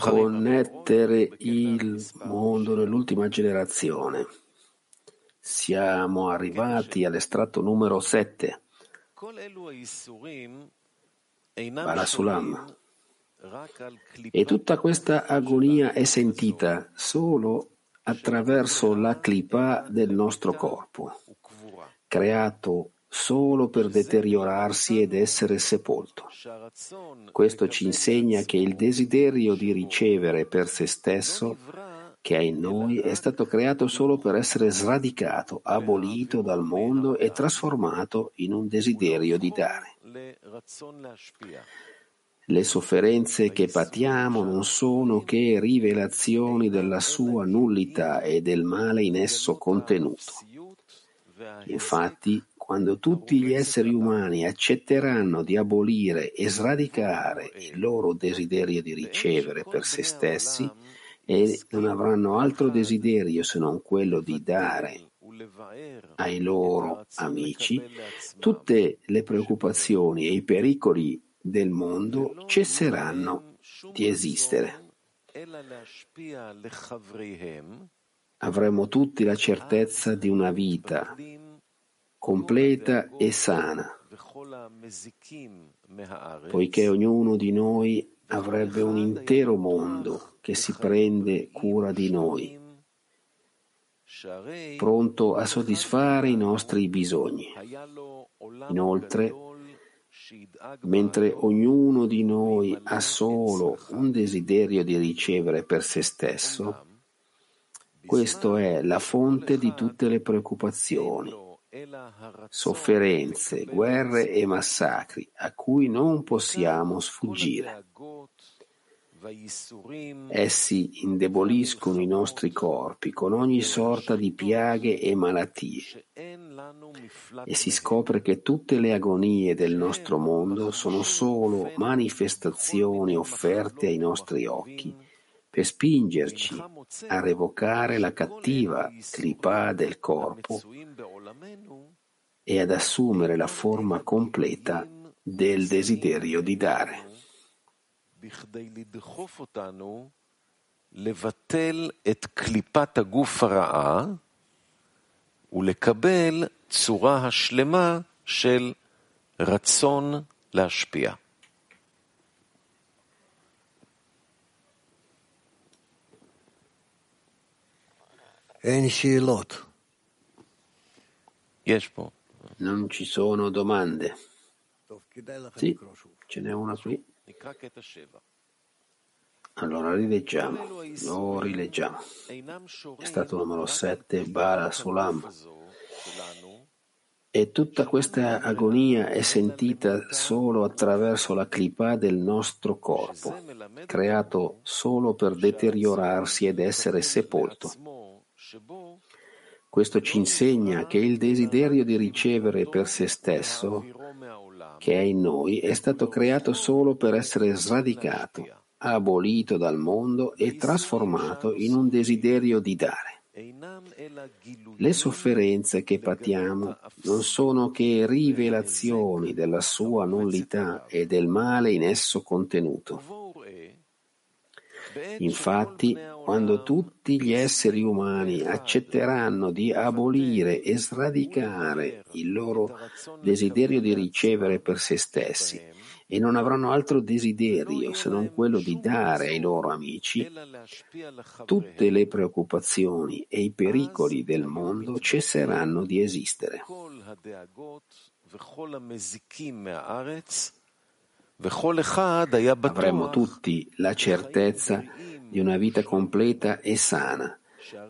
Connettere il mondo nell'ultima generazione. Siamo arrivati all'estratto numero 7. Baal HaSulam. E tutta questa agonia è sentita solo attraverso la clipa del nostro corpo, creato solo per deteriorarsi ed essere sepolto. Questo ci insegna che il desiderio di ricevere per se stesso, che è in noi, è stato creato solo per essere sradicato, abolito dal mondo e trasformato in un desiderio di dare. Le sofferenze che patiamo non sono che rivelazioni della sua nullità e del male in esso contenuto. Infatti, quando tutti gli esseri umani accetteranno di abolire e sradicare il loro desiderio di ricevere per se stessi e non avranno altro desiderio se non quello di dare ai loro amici, tutte le preoccupazioni e i pericoli del mondo cesseranno di esistere. Avremo tutti la certezza di una vita completa e sana, poiché ognuno di noi avrebbe un intero mondo che si prende cura di noi, pronto a soddisfare i nostri bisogni. Inoltre, mentre ognuno di noi ha solo un desiderio di ricevere per se stesso, questa è la fonte di tutte le preoccupazioni, sofferenze, guerre e massacri a cui non possiamo sfuggire. Essi indeboliscono i nostri corpi con ogni sorta di piaghe e malattie, e si scopre che tutte le agonie del nostro mondo sono solo manifestazioni offerte ai nostri occhi per spingerci a revocare la cattiva clipa del corpo e ad assumere la forma completa del desiderio di dare. Non ci sono domande. Sì, ce n'è una qui. Allora rileggiamo. È stato numero 7, Baal HaSulam. E tutta questa agonia è sentita solo attraverso la clipa del nostro corpo, creato solo per deteriorarsi ed essere sepolto. Questo ci insegna che il desiderio di ricevere per se stesso, che è in noi, è stato creato solo per essere sradicato, abolito dal mondo e trasformato in un desiderio di dare. Le sofferenze che patiamo non sono che rivelazioni della sua nullità e del male in esso contenuto. Infatti, quando tutti gli esseri umani accetteranno di abolire e sradicare il loro desiderio di ricevere per se stessi e non avranno altro desiderio se non quello di dare ai loro amici, tutte le preoccupazioni e i pericoli del mondo cesseranno di esistere. Avremo tutti la certezza di una vita completa e sana,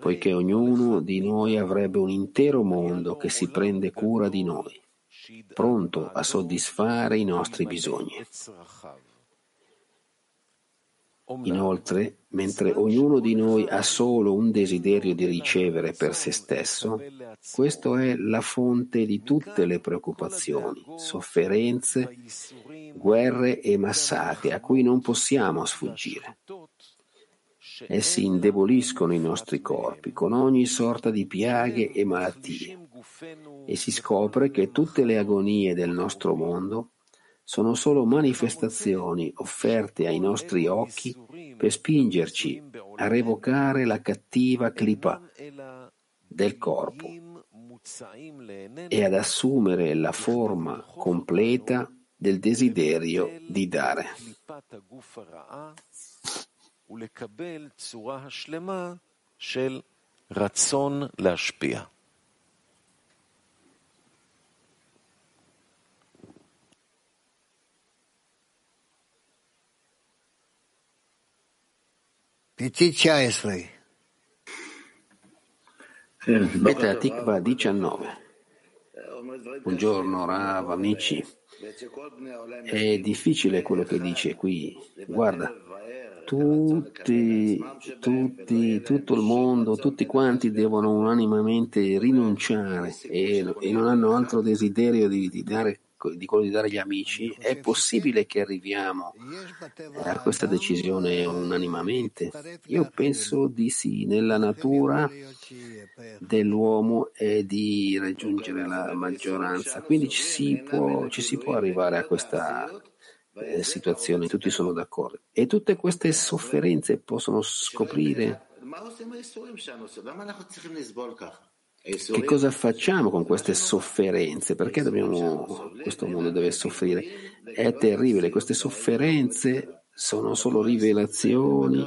poiché ognuno di noi avrebbe un intero mondo che si prende cura di noi, pronto a soddisfare i nostri bisogni. Inoltre, mentre ognuno di noi ha solo un desiderio di ricevere per se stesso, questa è la fonte di tutte le preoccupazioni, sofferenze, guerre e massacri a cui non possiamo sfuggire. Essi indeboliscono i nostri corpi con ogni sorta di piaghe e malattie, e si scopre che tutte le agonie del nostro mondo sono solo manifestazioni offerte ai nostri occhi per spingerci a revocare la cattiva clipa del corpo e ad assumere la forma completa del desiderio di dare. Beta Tikva 19. Buongiorno Rav, amici. È difficile quello che dice qui. Guarda, tutto il mondo, tutti quanti devono unanimemente rinunciare e non hanno altro desiderio di quello di dare agli amici. È possibile che arriviamo a questa decisione unanimamente? Io penso di sì. Nella natura dell'uomo è di raggiungere la maggioranza, quindi ci si può arrivare a questa situazione. Tutti sono d'accordo e tutte queste sofferenze possono scoprire che cosa facciamo con queste sofferenze? Perché questo mondo deve soffrire? È terribile, queste sofferenze sono solo rivelazioni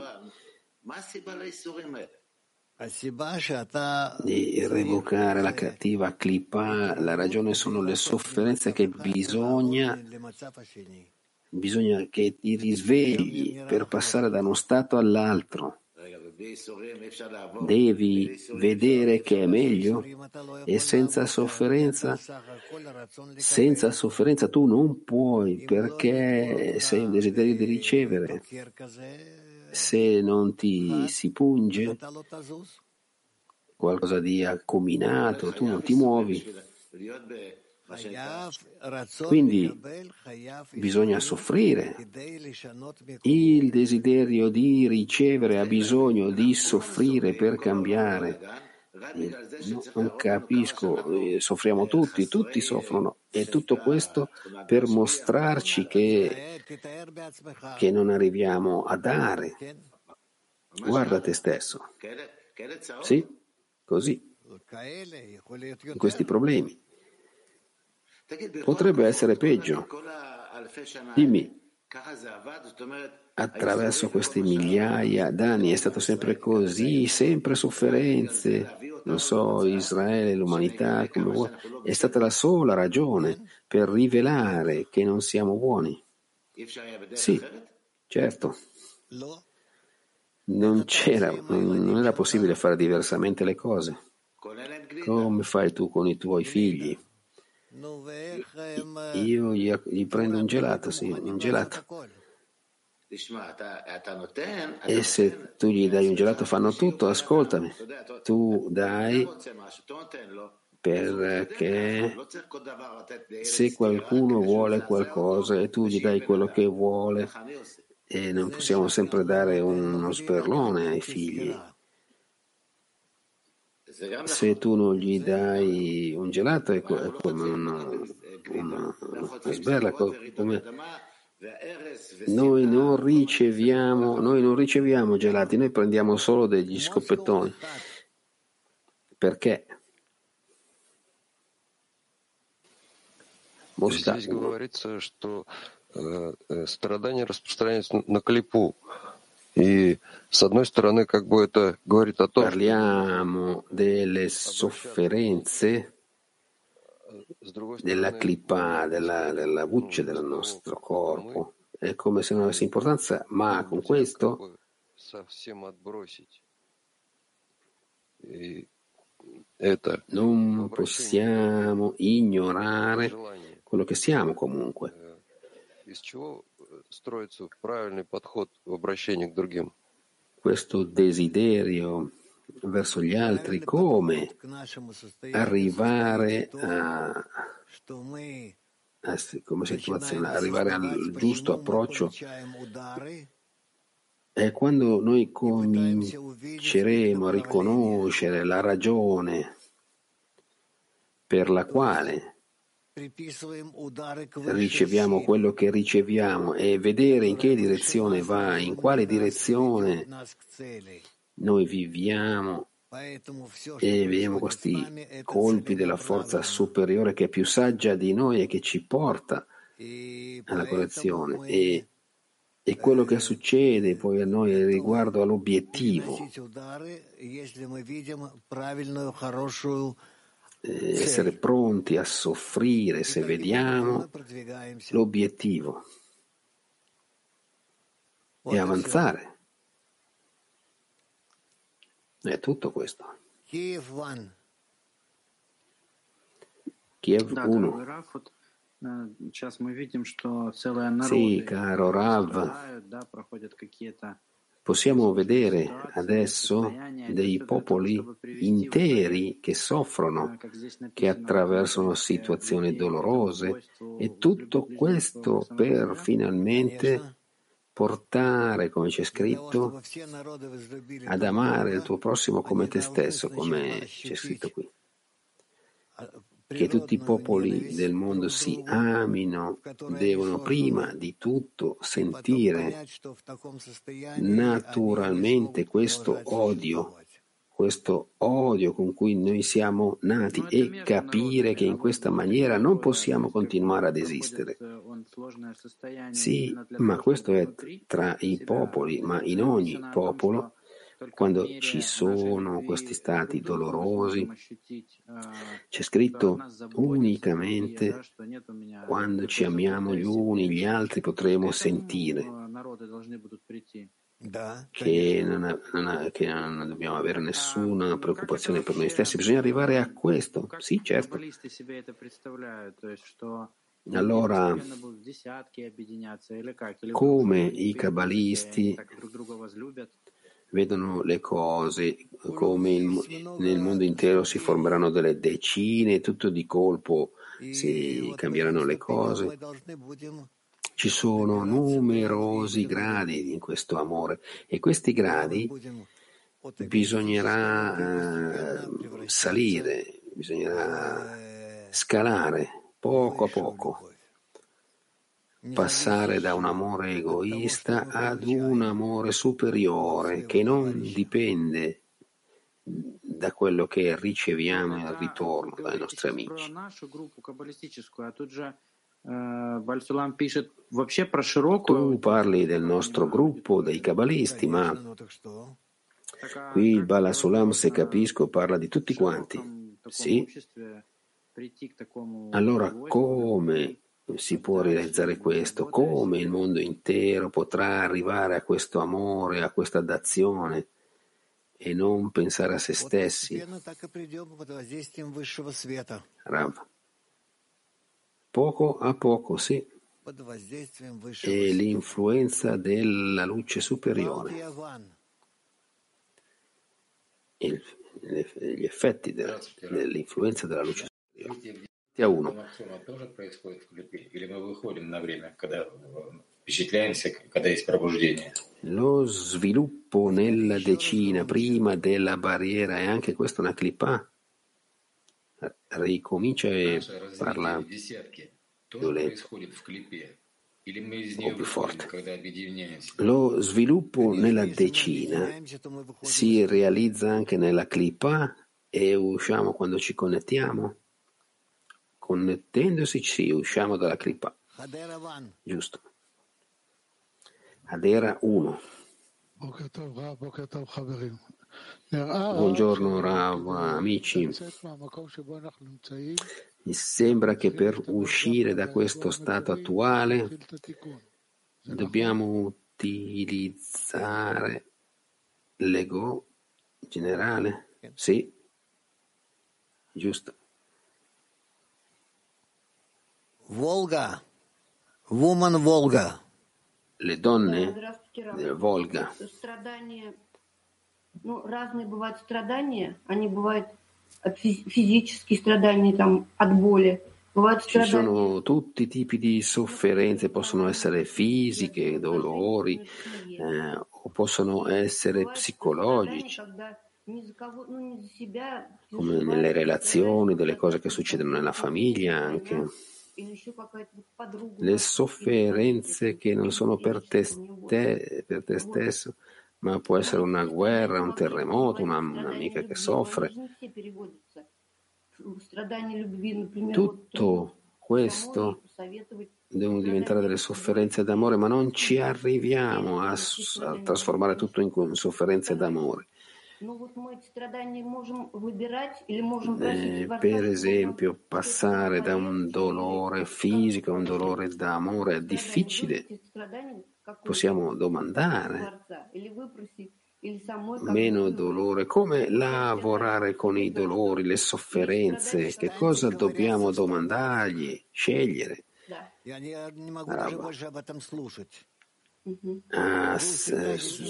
di revocare la cattiva clipa. La ragione sono le sofferenze che bisogna che ti risvegli per passare da uno stato all'altro. Devi vedere che è meglio e senza sofferenza tu non puoi, perché sei un desiderio di ricevere. Se non ti si punge qualcosa di accominato, tu non ti muovi. Quindi bisogna soffrire. Il desiderio di ricevere ha bisogno di soffrire per cambiare. Non capisco, soffriamo tutti soffrono, e tutto questo per mostrarci che non arriviamo a dare. Guarda te stesso, sì, così, in questi problemi. Potrebbe essere peggio. Dimmi, attraverso queste migliaia d'anni è stato sempre così, sempre sofferenze. Non so, Israele, l'umanità, come vuoi, è stata la sola ragione per rivelare che non siamo buoni. Sì, certo. Non era possibile fare diversamente le cose. Come fai tu con i tuoi figli? Io gli prendo un gelato. E se tu gli dai un gelato fanno tutto, ascoltami. Tu dai perché se qualcuno vuole qualcosa e tu gli dai quello che vuole, e non possiamo sempre dare uno sperlone ai figli. Se tu non gli dai un gelato è come una sberla. Come noi non riceviamo gelati, noi prendiamo solo degli scopettoni. Perché? Здесь говорится, что страдания распространяются на клипу. Parliamo delle sofferenze della clipa, della buccia del nostro corpo. È come se non avesse importanza, ma con questo non possiamo ignorare quello che siamo comunque. Questo desiderio verso gli altri, come arrivare a come situazione, arrivare al giusto approccio, è quando noi cominceremo a riconoscere la ragione per la quale riceviamo quello che riceviamo e vedere in che direzione va, in quale direzione noi viviamo, e vediamo questi colpi della forza superiore che è più saggia di noi e che ci porta alla correzione, e quello che succede poi a noi riguardo all'obiettivo. Essere pronti a soffrire se vediamo l'obiettivo e avanzare. È tutto questo. Kiev 1. Sì, caro Rav, possiamo vedere adesso dei popoli interi che soffrono, che attraversano situazioni dolorose, e tutto questo per finalmente portare, come c'è scritto, ad amare il tuo prossimo come te stesso, come c'è scritto qui. Che tutti i popoli del mondo si amino, devono prima di tutto sentire naturalmente questo odio con cui noi siamo nati, e capire che in questa maniera non possiamo continuare ad esistere. Sì, ma questo è tra i popoli, ma in ogni popolo, quando ci sono questi stati dolorosi, c'è scritto unicamente quando ci amiamo gli uni gli altri potremo sentire che non dobbiamo avere nessuna preoccupazione per noi stessi. Bisogna arrivare a questo, sì, certo. Allora, come i cabalisti vedono le cose, come nel mondo intero si formeranno delle decine, tutto di colpo si cambieranno le cose. Ci sono numerosi gradi in questo amore, e questi gradi bisognerà salire, bisognerà scalare poco a poco, passare da un amore egoista ad un amore superiore che non dipende da quello che riceviamo al ritorno dai nostri amici. Tu parli del nostro gruppo, dei cabalisti, ma qui il Baal HaSulam, se capisco, parla di tutti quanti. Sì? Allora come si può realizzare questo? Come il mondo intero potrà arrivare a questo amore, a questa dazione, e non pensare a se stessi? Rav. Poco a poco, sì, e l'influenza della luce superiore, gli effetti dell'influenza della luce superiore. A uno. Lo sviluppo nella decina prima della barriera, e anche questa è una clipa. Ricomincia e parla o più forte. Lo sviluppo nella decina si realizza anche nella clipa, e usciamo quando ci connettiamo. Connettendosi ci usciamo dalla clipa. Giusto. Hadera 1. Buongiorno Rav, amici. Mi sembra che per uscire da questo stato attuale dobbiamo utilizzare l'ego generale. Sì, giusto. Volga, woman Volga. Le donne del Volga. Ci sono tutti i tipi di sofferenze, possono essere fisiche, dolori, o possono essere psicologici. come nelle relazioni, delle cose che succedono nella famiglia anche, le sofferenze che non sono per te stesso, ma può essere una guerra, un terremoto, un'amica che soffre. Tutto questo devono diventare delle sofferenze d'amore, ma non ci arriviamo a trasformare tutto in sofferenze d'amore. Per esempio, passare da un dolore fisico a un dolore d'amore è difficile. Possiamo domandare meno dolore, come lavorare con i dolori, le sofferenze, che cosa dobbiamo domandargli, scegliere.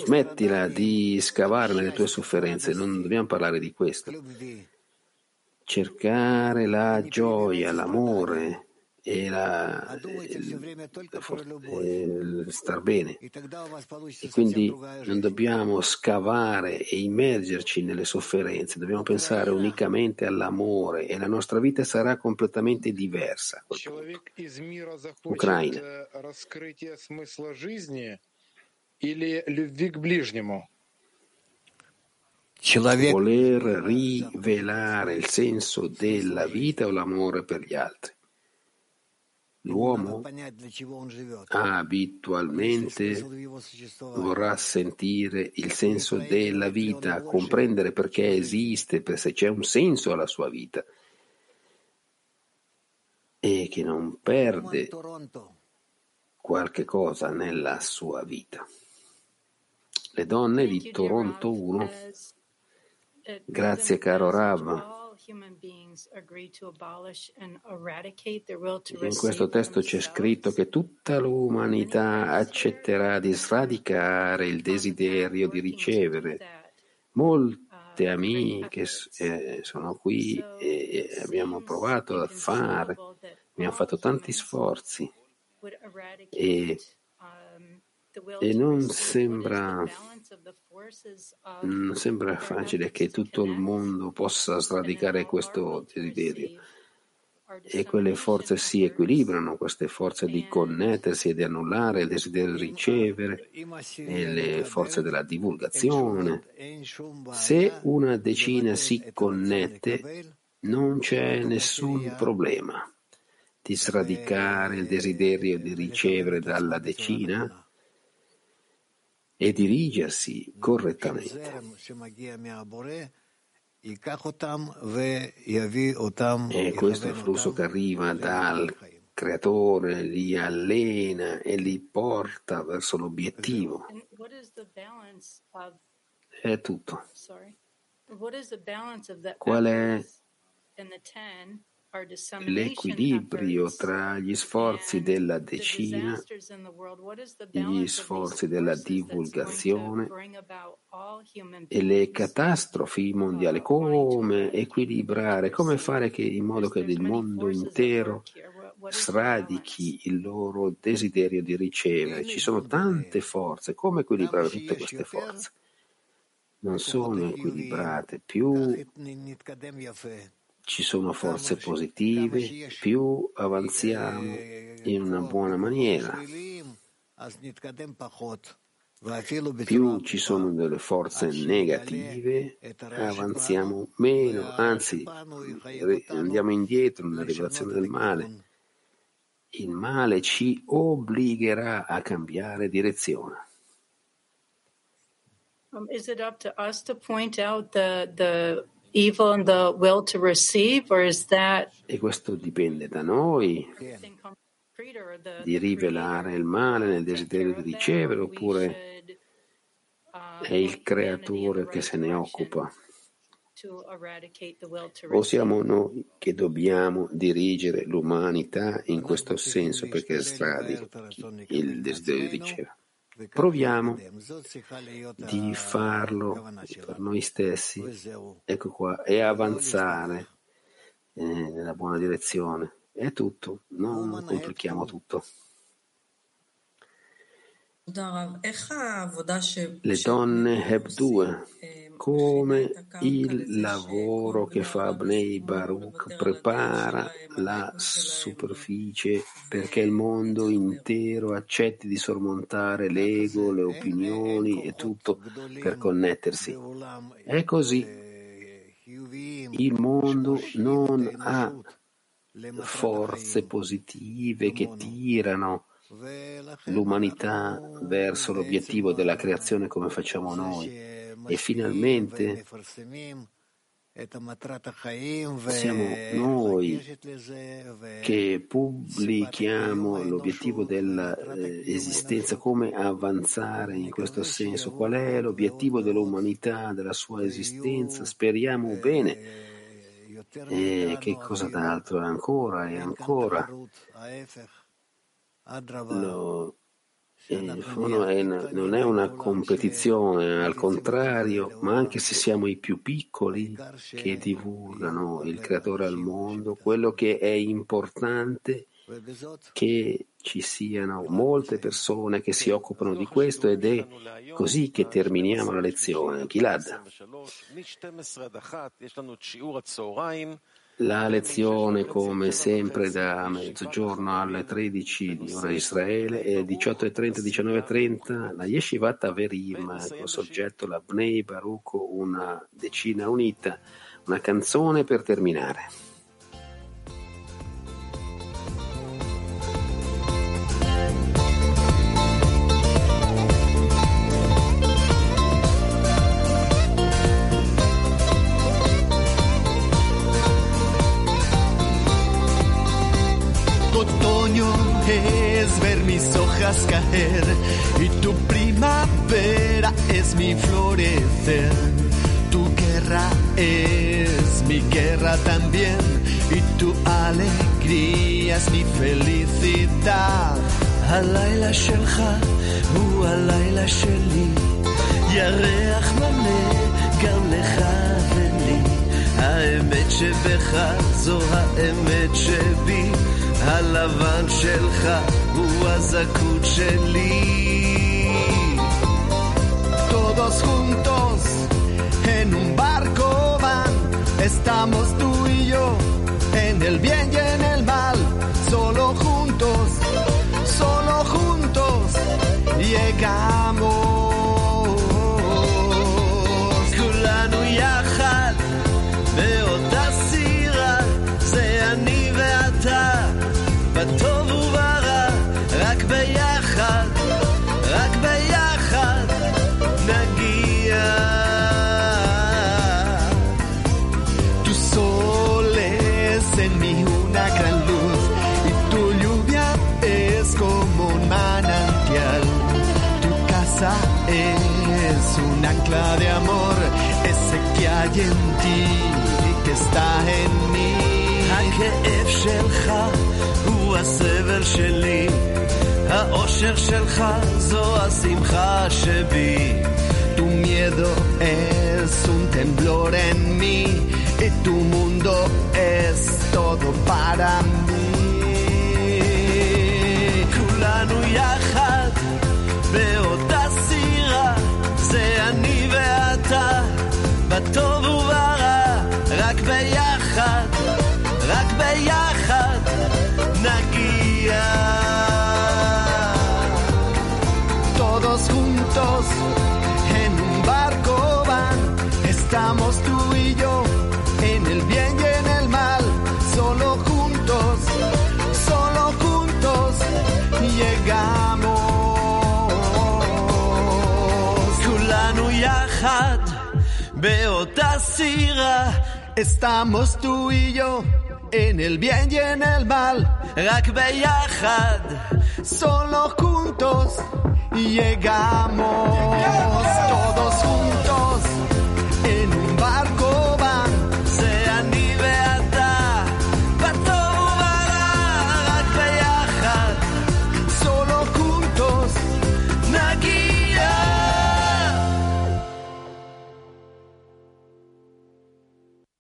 Smettila di scavare nelle tue sofferenze, non dobbiamo parlare di questo. Cercare la gioia, l'amore e star bene, e quindi non dobbiamo scavare e immergerci nelle sofferenze, dobbiamo pensare unicamente all'amore e la nostra vita sarà completamente diversa. Ucraina. Voler rivelare il senso della vita o l'amore per gli altri. L'uomo abitualmente vorrà sentire il senso della vita, comprendere perché esiste, per se c'è un senso alla sua vita, e che non perde qualche cosa nella sua vita. Le donne di Toronto 1. Grazie caro Rav. In questo testo c'è scritto che tutta l'umanità accetterà di sradicare il desiderio di ricevere. Molte amiche sono qui e abbiamo provato a fare, abbiamo fatto tanti sforzi e non sembra facile che tutto il mondo possa sradicare questo desiderio, e quelle forze si equilibrano, queste forze di connettersi e di annullare il desiderio di ricevere, e le forze della divulgazione. Se una decina si connette non c'è nessun problema di sradicare il desiderio di ricevere dalla decina e dirigersi correttamente. E questo è il flusso che arriva dal Creatore, li allena e li porta verso l'obiettivo. È tutto. Qual è l'equilibrio tra gli sforzi della decina, gli sforzi della divulgazione e le catastrofi mondiali? Come equilibrare, come fare in modo che il mondo intero sradichi il loro desiderio di ricevere? Ci sono tante forze, come equilibrare tutte queste forze? Non sono equilibrate più. Ci sono forze positive, più avanziamo in una buona maniera. Più ci sono delle forze negative, avanziamo meno, anzi andiamo indietro nella rivelazione del male. Il male ci obbligherà a cambiare direzione. Is it up to us to point out the evil and the will to receive, or is that... E questo dipende da noi, di rivelare il male nel desiderio di ricevere, oppure è il Creatore che se ne occupa, o siamo noi che dobbiamo dirigere l'umanità in questo senso perché sradichi il desiderio di ricevere. Proviamo di farlo per noi stessi, ecco qua, e avanzare nella buona direzione. È tutto, non complichiamo tutto. Le donne Heb 2. come il lavoro che fa Bnei Baruch prepara la superficie perché il mondo intero accetti di sormontare l'ego, le opinioni e tutto per connettersi. È così. Il mondo non ha forze positive che tirano l'umanità verso l'obiettivo della creazione come facciamo noi e finalmente siamo noi che pubblichiamo l'obiettivo dell'esistenza, come avanzare in questo senso, qual è l'obiettivo dell'umanità, della sua esistenza, speriamo bene. E che cosa d'altro ancora e ancora? Non è una competizione, al contrario, ma anche se siamo i più piccoli che divulgano il creatore al mondo, quello che è importante è che ci siano molte persone che si occupano di questo ed è così che terminiamo la lezione. Gilad. La lezione, come sempre, da mezzogiorno alle 13 di ora Israele e 18:30, 19:30, la Yeshivat Haverim, con soggetto la Bnei Baruch, una decina unita, una canzone per terminare. Caer, y tu primavera es mi florecer, tu guerra es mi guerra también, y tu alegría es mi felicidad. הלילה שלך הוא הלילה שלי, ירח מלא גם לך ולי, האמת שבך זו האמת שבי, הלבן שלך הוא הזכות שלי. Todos juntos en un barco van, estamos tú y yo en el bien y en el mal, solo juntos llegamos. כולנו יחד באותה סירה, זה אני ואתה, בטוב וברע, רק ביחד נגיע. Tu sole es en mí una gran luz, y tu lluvia es como un manantial. Tu casa es un ancla de amor, ese que hay en ti y que está en mí. הכאב שלך הוא הסבל שלי, האושר שלך זו השמחה שבי. Tu miedo es un temblor en mí, y tu mundo es todo para mí. כולנו יחד באותה סירה, זה אני ואתה, בטוב וברע, רק ביחד, רק ביחד נגיע. Todos juntos en un barco van, estamos tú y yo en el bien y en el mal, solo juntos llegamos. כולנו יחד באותה סירה, estamos tú y yo en el bien y en el mal, רק ביחד, solo juntos llegamos.